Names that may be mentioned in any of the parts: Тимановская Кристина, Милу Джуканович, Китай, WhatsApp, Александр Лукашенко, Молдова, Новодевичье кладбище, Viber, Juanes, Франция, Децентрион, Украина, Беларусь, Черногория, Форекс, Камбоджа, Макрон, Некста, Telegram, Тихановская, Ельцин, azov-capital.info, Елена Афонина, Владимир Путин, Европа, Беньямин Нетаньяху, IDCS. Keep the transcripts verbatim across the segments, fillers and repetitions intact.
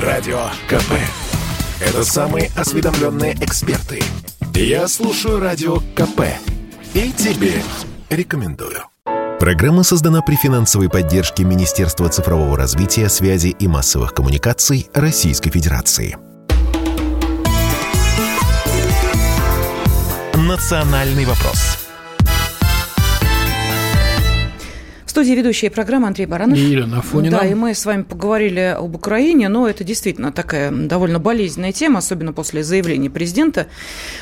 Радио КП. Это самые осведомленные эксперты. Я слушаю Радио КП и тебе рекомендую. Программа создана при финансовой поддержке Министерства цифрового развития, связи и массовых коммуникаций Российской Федерации. Национальный вопрос. В студии ведущая программы Андрей Баранов. И Елена Афонина. Да, и мы с вами поговорили об Украине, но это действительно такая довольно болезненная тема, особенно после заявления президента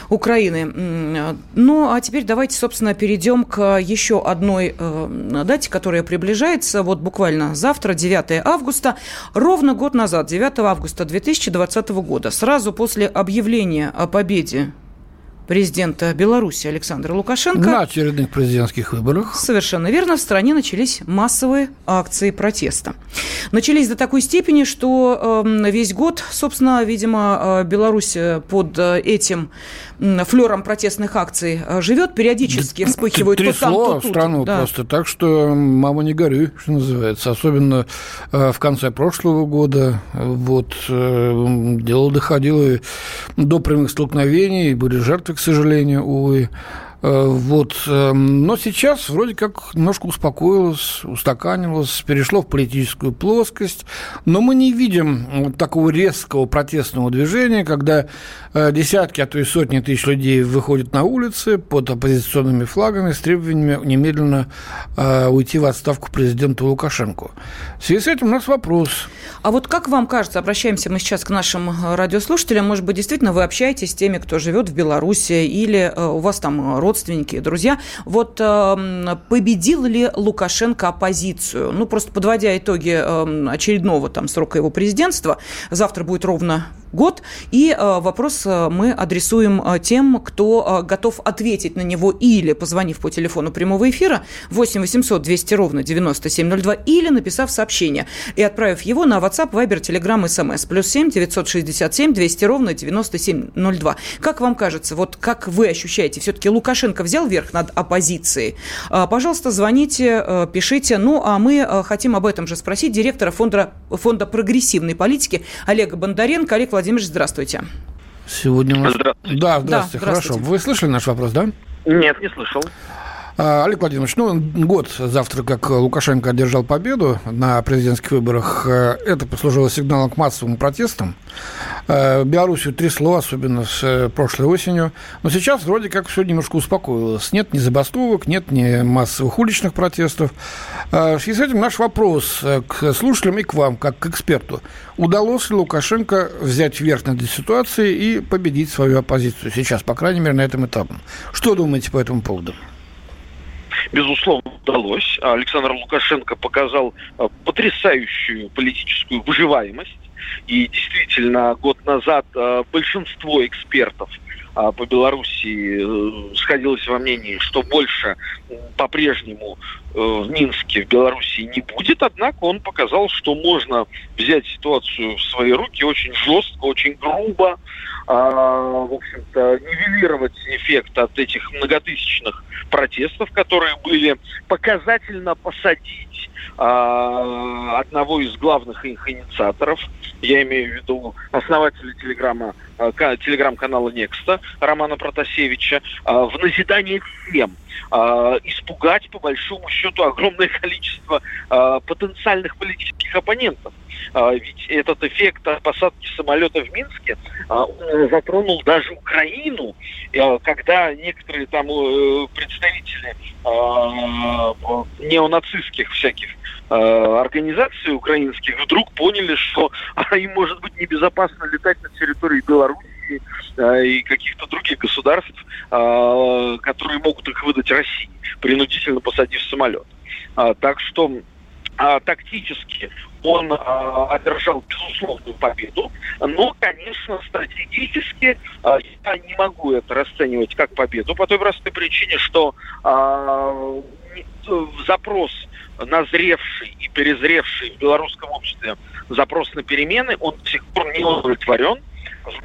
Украины. Ну, а теперь давайте, собственно, перейдем к еще одной дате, которая приближается. Вот буквально завтра, девятого августа, ровно год назад, девятого августа две тысячи двадцатого года, сразу после объявления о победе президента Беларуси Александра Лукашенко на очередных президентских выборах. Совершенно верно. В стране начались массовые акции протеста. Начались до такой степени, что весь год, собственно, видимо, Беларусь под этим флером протестных акций живет. Периодически вспыхивают то там, то тут. Страну да. Просто так, что мама не горюй, что называется. Особенно в конце прошлого года. Вот, дело доходило до прямых столкновений. Были жертвы, к сожалению, увы. Вот. Но сейчас вроде как немножко успокоилось, устаканилось, перешло в политическую плоскость. Но мы не видим вот такого резкого протестного движения, когда десятки, а то и сотни тысяч людей выходят на улицы под оппозиционными флагами с требованиями немедленно уйти в отставку президенту Лукашенко. В связи с этим у нас вопрос. А вот как вам кажется, обращаемся мы сейчас к нашим радиослушателям, может быть, действительно вы общаетесь с теми, кто живет в Беларуси, или у вас там родственники, родственники, друзья. Вот э, победил ли Лукашенко оппозицию? Ну, просто подводя итоги э, очередного там срока его президентства, завтра будет ровно год, и э, вопрос э, мы адресуем э, тем, кто э, готов ответить на него или позвонив по телефону прямого эфира восемь восемьсот двести ровно девяносто семь ноль два или написав сообщение и отправив его на WhatsApp, Viber, Telegram, эс эм эс плюс семь девятьсот шестьдесят семь двести ровно девяносто семь ноль два. Как вам кажется, вот как вы ощущаете, все-таки Лукашенко взял верх над оппозицией? Пожалуйста, звоните, пишите. Ну, а мы хотим об этом же спросить директора фонда, фонда прогрессивной политики Олега Бондаренко. Олег Владимирович, здравствуйте. Сегодня у нас... Здравствуйте. Да, здравствуйте. Да, хорошо. Здравствуйте. Вы слышали наш вопрос, да? Нет, не слышал. Олег Владимирович, ну, год завтра, как Лукашенко одержал победу на президентских выборах, это послужило сигналом к массовым протестам. Белоруссию трясло, особенно с прошлой осенью. Но сейчас вроде как все немножко успокоилось. Нет ни забастовок, нет ни массовых уличных протестов. В связи с этим наш вопрос к слушателям и к вам, как к эксперту. Удалось ли Лукашенко взять верх над ситуацией и победить свою оппозицию сейчас, по крайней мере, на этом этапе? Что думаете по этому поводу? Безусловно, удалось. Александр Лукашенко показал потрясающую политическую выживаемость. И действительно, год назад большинство экспертов по Белоруссии сходилось во мнении, что больше по-прежнему в Минске, в Белоруссии не будет. Однако он показал, что можно взять ситуацию в свои руки очень жестко, очень грубо. В общем-то, нивелировать эффект от этих многотысячных протестов, которые были, показательно посадить а, одного из главных их инициаторов, я имею в виду основателя телеграмма, а, телеграм-канала «Некста» Романа Протасевича, а, в назидание всем. Испугать, по большому счету, огромное количество а, потенциальных политических оппонентов. А, ведь этот эффект посадки самолета в Минске а, затронул даже Украину, а, когда некоторые там а, представители а, неонацистских всяких а, организаций украинских вдруг поняли, что а, им, может быть, небезопасно летать на территории Беларуси и каких-то других государств, которые могут их выдать России, принудительно посадив самолет. Так что тактически он одержал безусловную победу, но, конечно, стратегически я не могу это расценивать как победу по той простой причине, что запрос назревший и перезревший в белорусском обществе запрос на перемены, он до сих пор не удовлетворен.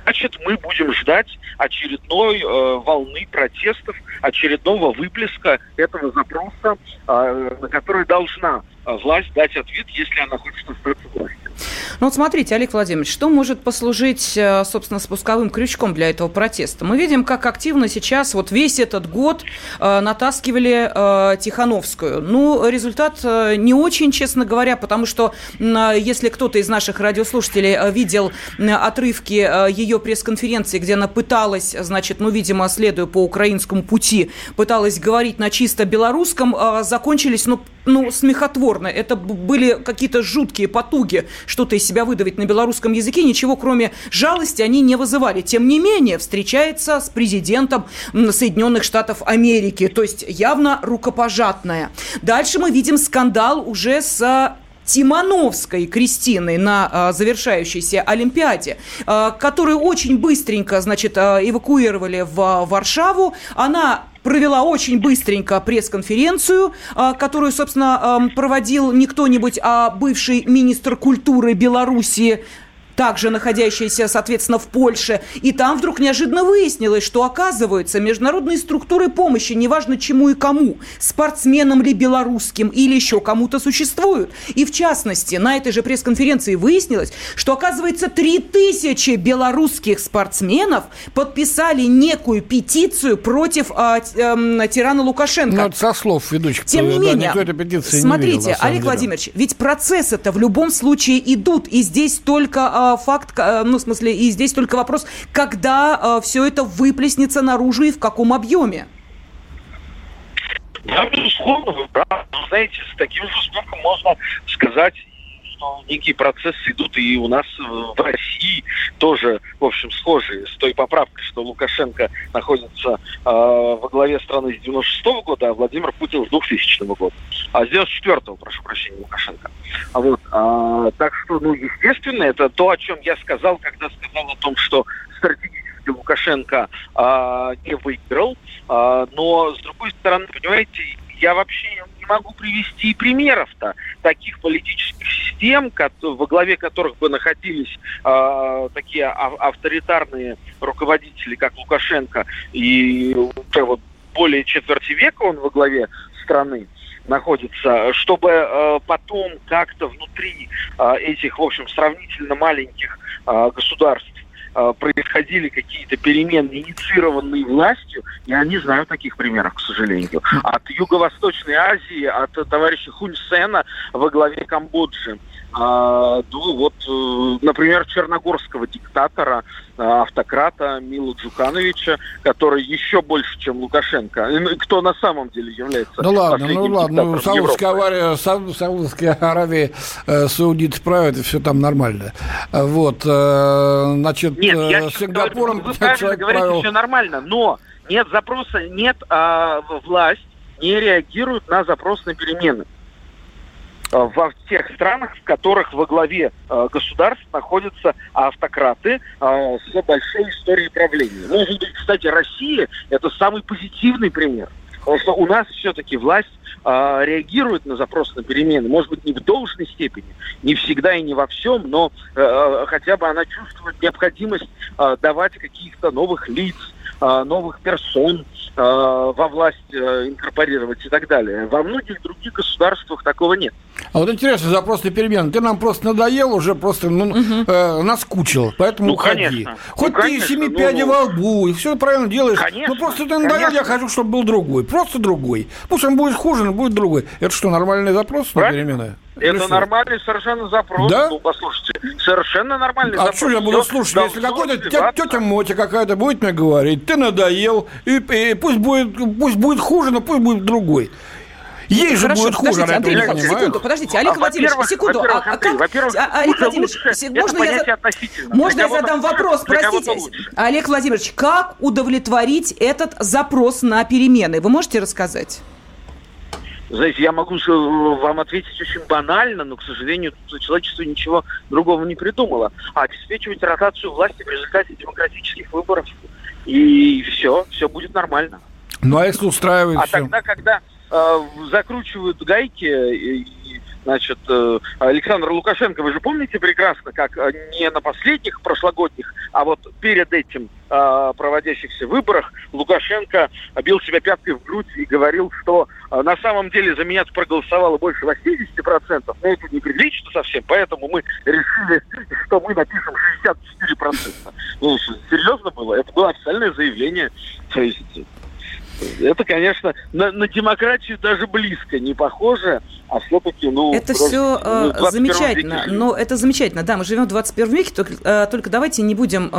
Значит, мы будем ждать очередной э, волны протестов, очередного выплеска этого запроса, э, на который должна власть дать ответ, если она хочет остаться властью. Ну вот смотрите, Олег Владимирович, что может послужить, собственно, спусковым крючком для этого протеста? Мы видим, как активно сейчас, вот весь этот год э, натаскивали э, Тихановскую. Ну, результат э, не очень, честно говоря, потому что э, если кто-то из наших радиослушателей э, видел э, отрывки э, ее пресс-конференции, где она пыталась, значит, ну, видимо, следуя по украинскому пути, пыталась говорить на чисто белорусском, э, закончились, ну, ну, смехотворно. Это были какие-то жуткие потуги что-то из себя выдавить на белорусском языке. Ничего, кроме жалости, они не вызывали. Тем не менее, встречается с президентом Соединенных Штатов Америки. То есть явно рукопожатная. Дальше мы видим скандал уже с Тимановской Кристиной на завершающейся Олимпиаде, которую очень быстренько, значит, эвакуировали в Варшаву. Она провела очень быстренько пресс-конференцию, которую, собственно, проводил не кто-нибудь, а бывший министр культуры Беларуси, также находящаяся, соответственно, в Польше. И там вдруг неожиданно выяснилось, что, оказывается, международные структуры помощи, неважно чему и кому, спортсменам ли белорусским или еще кому-то, существуют. И, в частности, на этой же пресс-конференции выяснилось, что, оказывается, три тысячи белорусских спортсменов подписали некую петицию против а, а, тирана Лукашенко. Ну, это со слов ведущих. Тем не менее, да, петиции смотрите, не видел, Олег Владимирович, ведь процессы-то в любом случае идут, и здесь только... А, факт, ну, в смысле, и здесь только вопрос, когда а, все это выплеснется наружу и в каком объеме? Да, безусловно, вы правы. Но, знаете, с таким же успехом можно сказать, что некие процессы идут и у нас в России тоже, в общем, схожие с той поправкой, что Лукашенко находится э, во главе страны с девяносто шестого года, а Владимир Путин с двухтысячного года. А с девяносто четвертого, прошу прощения, Лукашенко. А вот, а, так что, ну, естественно, это то, о чем я сказал, когда сказал о том, что стратегически Лукашенко а, не выиграл. А, но, с другой стороны, понимаете, я вообще не могу привести примеров-то таких политических систем, во главе которых бы находились э, такие авторитарные руководители, как Лукашенко, и уже вот более четверти века он во главе страны находится, чтобы э, потом как-то внутри э, этих, в общем, сравнительно маленьких э, государств происходили какие-то перемены, инициированные властью, я не знаю таких примеров, к сожалению. От Юго-Восточной Азии, от товарища Хунь Сена во главе Камбоджи, до, вот, например, черногорского диктатора, автократа Милу Джукановича, который еще больше, чем Лукашенко, кто на самом деле является... Ну ладно, ну ладно, Саудовская Аравия, Саудовская Аравия, саудиты правят, и все там нормально. Вот, значит, нет, я с Сингапуром... Вы правильно говорите, правил... все нормально, но нет запроса, нет, а власть не реагирует на запрос на перемены во тех странах, в которых во главе э, государств находятся автократы э, с большой историей правления. Ну, кстати, Россия – это самый позитивный пример. Потому что у нас все-таки власть э, реагирует на запрос на перемены. Может быть, не в должной степени, не всегда и не во всем, но э, хотя бы она чувствует необходимость э, давать каких-то новых лиц, э, новых персон, э, во власть э, инкорпорировать и так далее. Во многих других государствах такого нет. А вот интересно, запрос на перемены. Ты нам просто надоел уже, просто ну, угу. э, наскучил, поэтому ну, уходи. Конечно. Хоть ну, ты и семи ну, пядей ну, во лбу, и все правильно делаешь. Конечно, ну, просто ты надоел, конечно. Я хочу, чтобы был другой. Просто другой. Пусть он будет хуже, но будет другой. Это что, нормальный запрос правильно? На перемены? Это Решили? Нормальный совершенно запрос. Да? Ну, послушайте, совершенно нормальный а запрос. А что я буду слушать? Да, если какой-то тетя Мотя какая-то будет мне говорить, ты надоел, и, и пусть, будет, пусть будет хуже, но пусть будет другой. Ей же будет хуже, Андрей Михайлович, секунду, подождите, Олег а, Владимирович, секунду. Во-первых, а, а как, во-первых, а, Олег Владимирович, лучше, можно, я, можно я задам вопрос, простите, Олег Владимирович, как удовлетворить этот запрос на перемены? Вы можете рассказать? Знаете, я могу вам ответить очень банально, но, к сожалению, человечество ничего другого не придумало. А обеспечивать ротацию власти в результате демократических выборов, и все, все будет нормально. Ну, а если устраивает а все? А тогда, когда... закручивают гайки, и, значит, Александр Лукашенко, вы же помните прекрасно, как не на последних прошлогодних, а вот перед этим проводящихся выборах Лукашенко бил себя пяткой в грудь и говорил, что на самом деле за меня проголосовало больше восемьдесят процентов, но это неприлично совсем, поэтому мы решили, что мы напишем шестьдесят четыре процента. Ну, серьезно было? Это было официальное заявление. То есть это, конечно, на, на демократию даже близко не похоже, а все-таки, ну... Это просто, все ну, замечательно, но это замечательно, да, мы живем в двадцать первом веке, только, только давайте не будем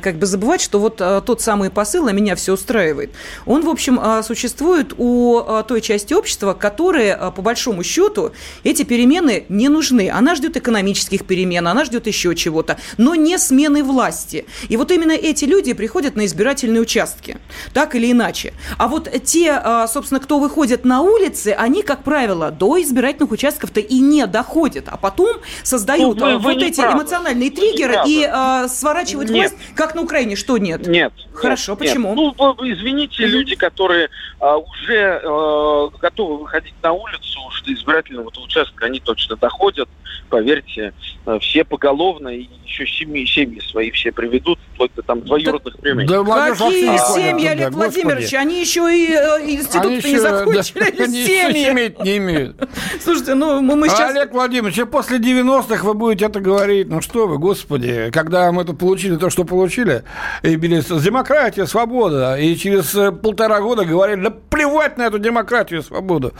как бы забывать, что вот тот самый посыл «а меня все устраивает», он, в общем, существует у той части общества, которой, по большому счету, эти перемены не нужны. Она ждет экономических перемен, она ждет еще чего-то, но не смены власти. И вот именно эти люди приходят на избирательные участки, так или иначе. А вот те, собственно, кто выходит на улицы, они, как правило, до избирательных участков-то и не доходят, а потом создают ну, вы, вот вы эти правы. эмоциональные триггеры и а, сворачивают нет. власть, как на Украине, что нет? Нет. Хорошо, нет. почему? Ну, извините, люди, которые а, уже а, готовы выходить на улицу, что избирательного участка, они точно доходят, поверьте, все поголовно, и еще семьи, семьи свои все приведут, вплоть до там двоюродных племенников. Да, да, какие а, семьи, а, Олег да, Владимирович, они еще и институт не еще, закончили, да, они семьи. Иметь не имеют. Слушайте, ну мы, мы сейчас... Олег Владимирович, после девяностых вы будете это говорить, ну что вы, господи, когда мы это получили, то, что получили, и бились, демократия, свобода, и через полтора года говорили, да плевать на эту демократию и свободу.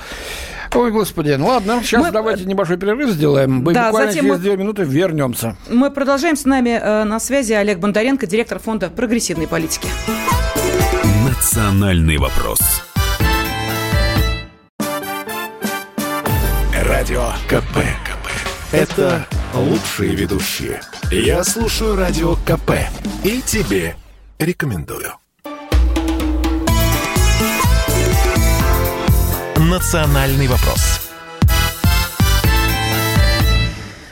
Ой, господи, ну ладно, сейчас мы... давайте небольшой перерыв сделаем, да, буквально через мы... две минуты вернемся. Мы продолжаем, с нами э, на связи Олег Бондаренко, директор фонда прогрессивной политики. Национальный вопрос. Радио КП. КП. Это лучшие ведущие. Я слушаю Радио КП и тебе рекомендую. Национальный вопрос.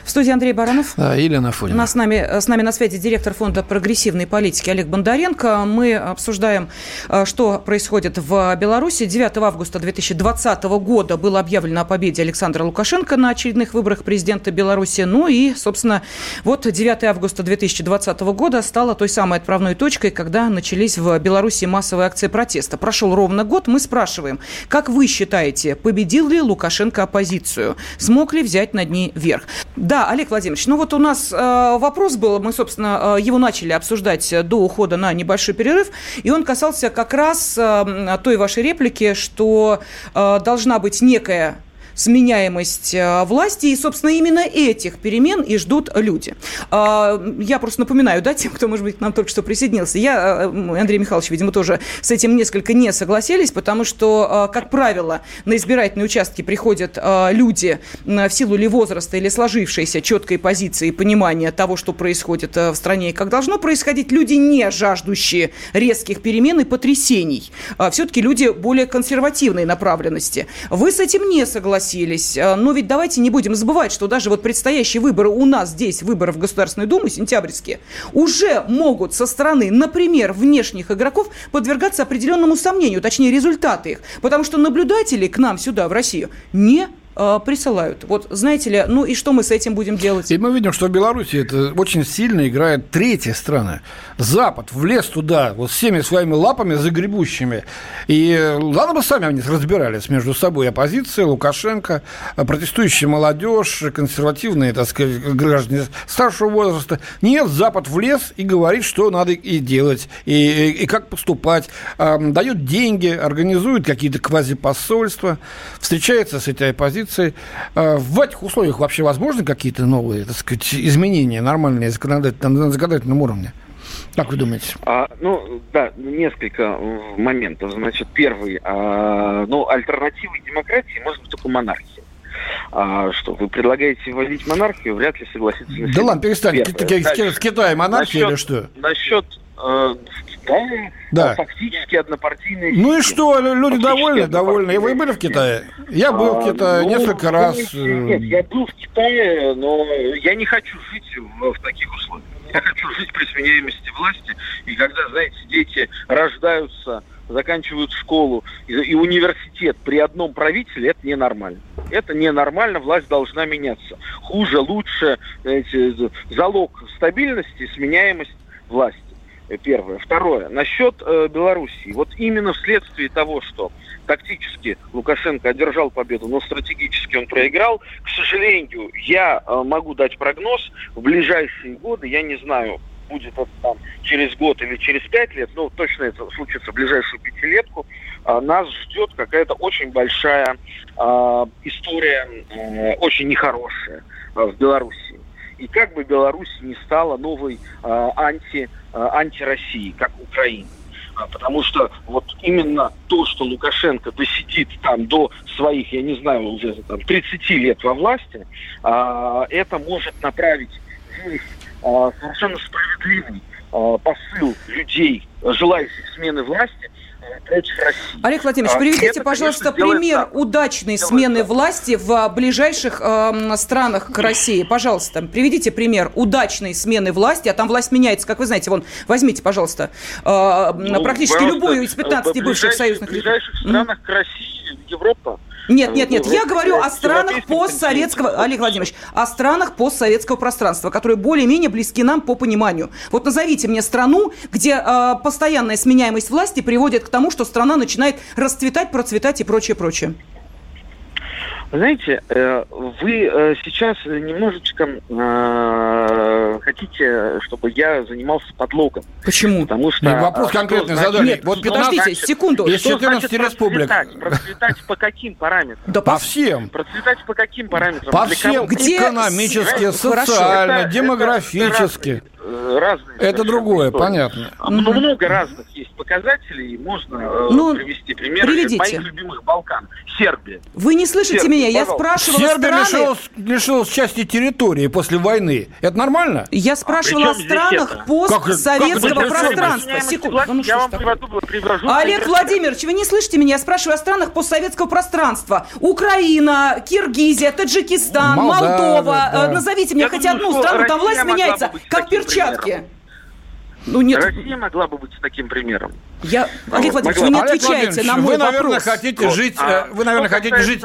В студии Андрей Баранов. Да, Елена Афонина. С нами, с нами на связи директор фонда прогрессивной политики Олег Бондаренко. Мы обсуждаем, что происходит в Беларуси. девятого августа две тысячи двадцатого года было объявлено о победе Александра Лукашенко на очередных выборах президента Беларуси. Ну и, собственно, вот девятого августа две тысячи двадцатого года стало той самой отправной точкой, когда начались в Беларуси массовые акции протеста. Прошел ровно год. Мы спрашиваем, как вы считаете, победил ли Лукашенко оппозицию? Смог ли взять над ней верх? Да. Да, Олег Владимирович, ну вот у нас э, вопрос был, мы, собственно, э, его начали обсуждать до ухода на небольшой перерыв, и он касался как раз э, той вашей реплики, что э, должна быть некая сменяемость власти, и, собственно, именно этих перемен и ждут люди. Я просто напоминаю, да, тем, кто, может быть, к нам только что присоединился, я, Андрей Михайлович, видимо, тоже с этим несколько не согласились, потому что, как правило, на избирательные участки приходят люди в силу ли возраста или сложившейся четкой позиции понимания того, что происходит в стране и как должно происходить, люди, не жаждущие резких перемен и потрясений. Все-таки люди более консервативной направленности. Вы с этим не согласились? Но ведь давайте не будем забывать, что даже вот предстоящие выборы у нас здесь, выборы в Государственную Думу сентябрьские, уже могут со стороны, например, внешних игроков подвергаться определенному сомнению, точнее результаты их, потому что наблюдатели к нам сюда, в Россию, не присылают. Вот, знаете ли, ну и что мы с этим будем делать? И мы видим, что в Беларуси это очень сильно играет третья страна. Запад влез туда вот всеми своими лапами загребущими. И ладно бы сами они разбирались между собой. Оппозиция, Лукашенко, протестующая молодежь, консервативные, так сказать, граждане старшего возраста. Нет, Запад влез и говорит, что надо и делать, и, и как поступать. Дает деньги, организует какие-то квазипосольства, встречается с этой оппозицией. В этих условиях вообще возможны какие-то новые, так сказать, изменения нормальные законодатель, на законодательном уровне? Как вы думаете? А, ну, да, несколько моментов. Значит, первый. А, ну, альтернативой демократии может быть только монархия. А, что, вы предлагаете вводить монархию? Вряд ли согласится. Да ладно, перестань. С Китаем монархия или что? Насчет... Китае, да. Фактически однопартийные. Ну и что, люди довольны? Довольны. И вы были в Китае? Я был а, в Китае ну, несколько раз. Нет, я был в Китае, но я не хочу жить в, в таких условиях. Я хочу жить при сменяемости власти. И когда, знаете, дети рождаются, заканчивают школу и, и университет при одном правителе, это ненормально. Это ненормально, власть должна меняться. Хуже, лучше. Знаете, залог стабильности, сменяемость власти. первое. Второе. Насчет э, Белоруссии. Вот именно вследствие того, что тактически Лукашенко одержал победу, но стратегически он проиграл, к сожалению, я э, могу дать прогноз. В ближайшие годы, я не знаю, будет это там через год или через пять лет, но точно это случится в ближайшую пятилетку, а, нас ждет какая-то очень большая а, история, а, очень нехорошая а, в Беларуси. И как бы Беларусь не стала новой а, анти, а, антироссией, как Украина. А, потому что вот именно то, что Лукашенко досидит там до своих, я не знаю, уже там, тридцать лет во власти, а, это может направить весь совершенно справедливый посыл людей, желающих смены власти, против России. Олег Владимирович, приведите, это, пожалуйста, конечно, пример так. удачной делает смены так. власти в ближайших э, странах к России. Пожалуйста, приведите пример удачной смены власти, а там власть меняется, как вы знаете. Вон, возьмите, пожалуйста, э, ну, практически любую из пятнадцати бывших союзных республик. В ближайших странах mm-hmm. к России, Европа. Нет, нет, нет, я говорю о странах постсоветского, Олег Владимирович, о странах постсоветского пространства, которые более-менее близки нам по пониманию. Вот назовите мне страну, где э, постоянная сменяемость власти приводит к тому, что страна начинает расцветать, процветать и прочее, прочее. Знаете, вы сейчас немножечко э, хотите, чтобы я занимался подлогом. Почему? Потому что... Нет, вопрос конкретный задали. Нет, вот подождите, значит, секунду. Из четырнадцати республик. Процветать, процветать по каким параметрам? Да по всем. Процветать по каким параметрам? По всем. Где? Экономически, социально, демографически. Разные. Это другое, истории. Понятно. Много, много разных есть показателей, можно ну, привести примеры моих любимых Балкан. Сербия. Вы не слышите Сербия, меня? Пожалуйста. Я спрашивала Сербия страны... Сербия лишилась части территории после войны. Это нормально? Я спрашивала а о странах постсоветского как, как пространства. Секунду. Ну, я вам привожу, привожу, Олег привожу. Владимирович, вы не слышите меня? Я спрашиваю о странах постсоветского пространства. Украина, Киргизия, Таджикистан, Молдова. Молдова. Да. Назовите мне я хоть думаю, одну страну, там власть меняется, как перчатка. Ну, нет. Россия могла бы быть таким примером. Я... Олег Владимирович, вы не отвечаете на мой вы, вопрос. Наверное, хотите жить, а, вы, наверное, хотите жить,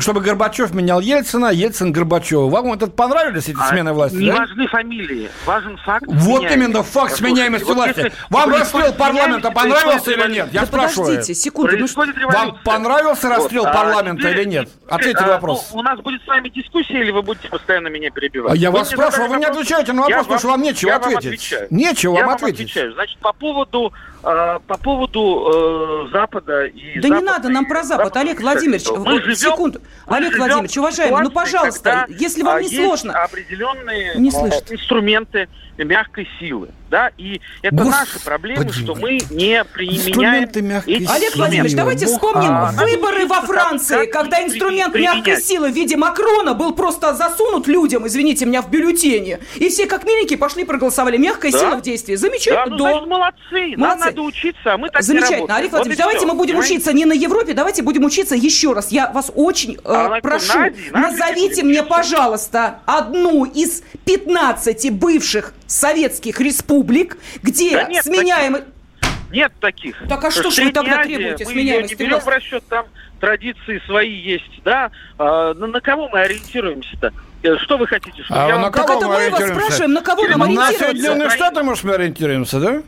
чтобы Горбачев менял Ельцина, Ельцин Горбачева. Вам это понравились, эти а, смены власти? Не да? важны фамилии, важен факт. Вот меняемости. Именно факт сменяемости вот власти. Вам расстрел парламента понравился или нет? Я да спрашиваю. Подождите, секунду. Ну, вам понравился расстрел вот, парламента а, или нет? Ответьте а, вопрос. Ну, у нас будет с вами дискуссия, или вы будете постоянно меня перебивать? Я вы вас спрашиваю, вы не отвечаете на вопрос, потому что вам нечего ответить. Нечего вам ответить. Значит, по поводу... По поводу э, Запада и Да Запада, не надо нам про Запад, Запад Олег Владимирович, мы живем, секунду. Мы Олег Владимирович, уважаемый, ну, пожалуйста, если вам не сложно. Определенные не инструменты мягкой силы. Да, и это Бог наши проблемы, поднимает. Что мы не применяем эти... Олег Владимирович, давайте Бог... вспомним а, выборы во Франции, когда инструмент применять. Мягкой силы в виде Макрона был просто засунут людям, извините меня, в бюллетени. И все как миленькие пошли проголосовали. Мягкая да? сила в действии. Замечательно. Да, ну, да. Значит, молодцы. молодцы. Нам надо учиться, а мы так замечательно. Не работаем. Олег Владимирович, вот давайте все. Мы будем Понимаете? Учиться не на Европе, давайте будем учиться еще раз. Я вас очень а, э, прошу, на один, на назовите один, мне, один. Пожалуйста, одну из пятнадцати бывших советских республик, где да нет, сменяемость... Таких. Нет таких. Так а что же вы тогда требуете сменяемости? Мы ее не берем в расчет, там традиции свои есть, да? А, на, на кого мы ориентируемся-то? Что вы хотите? Чтобы а я вам... Так это мы вас спрашиваем, на кого нам ориентироваться? На Соединенные Штаты, может, мы ориентируемся, да?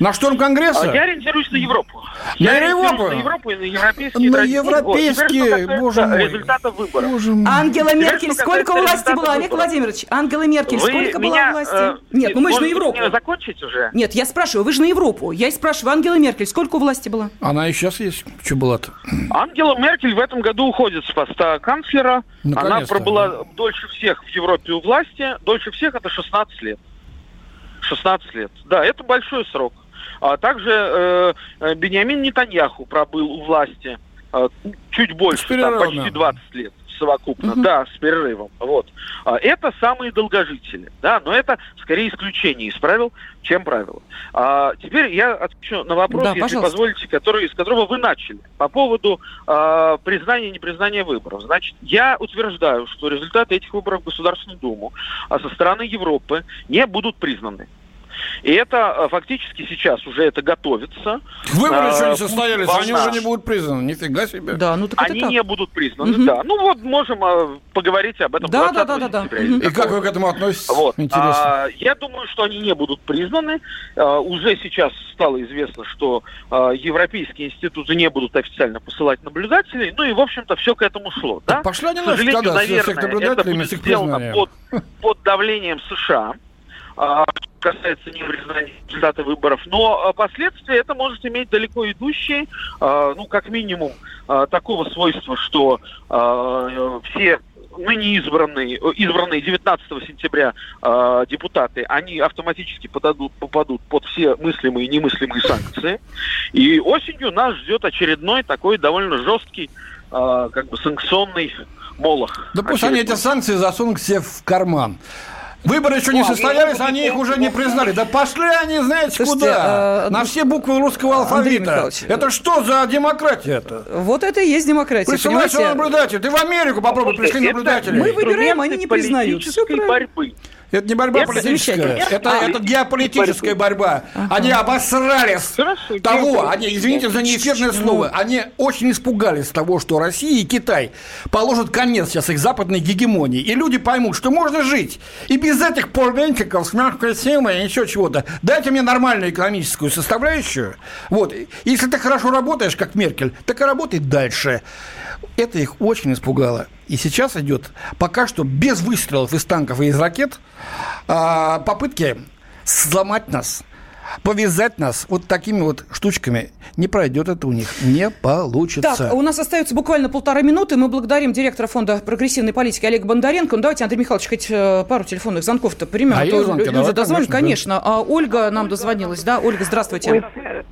На штурм Конгресса? А я ориентируюсь на Европу. Я, я Европу. На Европу и на европейские... На европейские, вот. Боже мой. Результатов выборов. Ангела Меркель, сколько у власти было? Олег Владимирович, Ангела Меркель, вы сколько меня, было у власти? Э, Нет, ну мы же на Европу. Закончить уже? Нет, я спрашиваю, вы же на Европу. Я и спрашиваю, Ангела Меркель, сколько у власти было? Она и сейчас есть. Что была-то? Ангела Меркель в этом году уходит с поста канцлера. Наконец-то. Она пробыла дольше всех в Европе у власти. Дольше всех это шестнадцать лет. шестнадцать лет. Да, это большой срок. А также э, Беньямин Нетаньяху пробыл у власти э, чуть больше, там, почти двадцать лет совокупно, угу. да, с перерывом. Вот. А это самые долгожители, да, но это скорее исключение из правил, чем правило. А теперь я отвечу на вопрос, да, если пожалуйста. Позволите, который, с которого вы начали, по поводу э, признания и непризнания выборов. Значит, я утверждаю, что результаты этих выборов в Государственную Думу со стороны Европы не будут признаны. И это фактически сейчас уже это готовится. Выборы еще не состоялись, они уже не будут признаны. Нифига себе. Да, ну так они не будут признаны, угу. да. Ну вот можем поговорить об этом. Да, да, да, да, да. И как вы к этому относитесь? Вот. Интересно. А, я думаю, что они не будут признаны. А, уже сейчас стало известно, что а, европейские институты не будут официально посылать наблюдателей. Ну и, в общем-то, все к этому шло. Да? Пошла не наша, да, наверное, это будет сделано под, под давлением США. А, касается не признания результата выборов, но последствия это может иметь далеко идущие, ну, как минимум, такого свойства, что все ныне избранные, избранные девятнадцатого сентября депутаты, они автоматически подадут, попадут под все мыслимые и немыслимые санкции. И осенью нас ждет очередной такой довольно жесткий, как бы, санкционный молох. Да пусть очередной. Они эти санкции засунут все в карман. Выборы еще не состоялись, они их уже не признали. Да пошли они, знаете, слушайте, куда? А... На все буквы русского алфавита. Это что за демократия-то? Вот это и есть демократия. Присылай сюда наблюдателей. Ты в Америку попробуй, пришли наблюдателей. Мы выбираем, они не признают. Все борьбы. Это не борьба это политическая, это, а, это геополитическая борьба. Ага. Они обосрались Хорошо, того, они, извините за неэфирное слово, они очень испугались того, что Россия и Китай положат конец сейчас их западной гегемонии. И люди поймут, что можно жить и без этих полвенчиков с мягкой силой и еще чего-то. Дайте мне нормальную экономическую составляющую. Вот. Если ты хорошо работаешь, как Меркель, так и работай дальше. Это их очень испугало. И сейчас идет пока что без выстрелов из танков и из ракет попытки сломать нас, повязать нас вот такими вот штучками. Не пройдет это у них, не получится. Так, у нас остается буквально полторы минуты. Мы благодарим директора фонда прогрессивной политики Олега Бондаренко. Ну, давайте, Андрей Михайлович, хоть пару телефонных звонков-то примем. А, а то звонки, люди дозвонят, конечно. Да. А Ольга нам дозвонилась, да? Ольга, здравствуйте. Ой,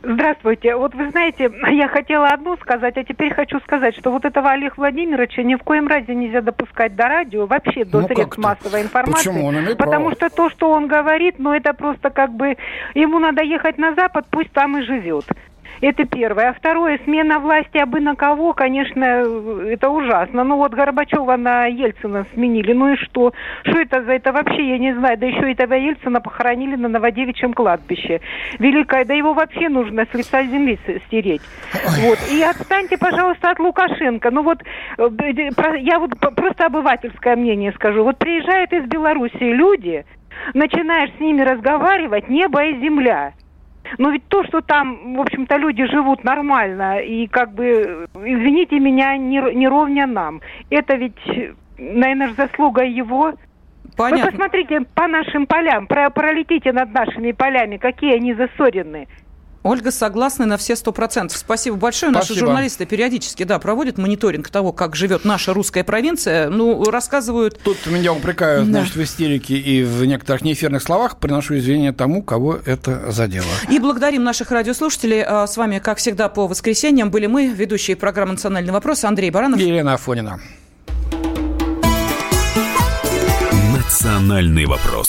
здравствуйте. Вот вы знаете, я хотела одно сказать, а теперь хочу сказать, что вот этого Олега Владимировича ни в коем разе нельзя допускать до радио, вообще до ну, средств массовой информации. Почему? Он имеет Потому право. Что то, что он говорит, ну, это просто как бы... Ему надо ехать на Запад, пусть там и живет. Это первое. А второе, смена власти абы на кого, конечно, это ужасно. Ну вот Горбачева на Ельцина сменили. Ну и что? Что это за это вообще, я не знаю. Да еще этого Ельцина похоронили на Новодевичьем кладбище. Великое. Да его вообще нужно с лица земли стереть. Вот. И отстаньте, пожалуйста, от Лукашенко. Ну вот, я вот просто обывательское мнение скажу. Вот приезжают из Беларуси люди... Начинаешь с ними разговаривать, небо и земля. Но ведь то, что там, в общем-то, люди живут нормально, и как бы, извините меня, не, не ровня нам. Это ведь, наверное, заслуга его... Понятно. Вы посмотрите по нашим полям, про, пролетите над нашими полями, какие они засорены. Ольга, согласна на все сто процентов. Спасибо большое. Спасибо. Наши журналисты периодически, да, проводят мониторинг того, как живет наша русская провинция. Ну, рассказывают... Тут меня упрекают, да. значит, в истерике и в некоторых неэфирных словах. Приношу извинения тому, кого это задело. И благодарим наших радиослушателей. С вами, как всегда, по воскресеньям были мы, ведущие программы «Национальный вопрос», Андрей Баранов и Елена Афонина. «Национальный вопрос».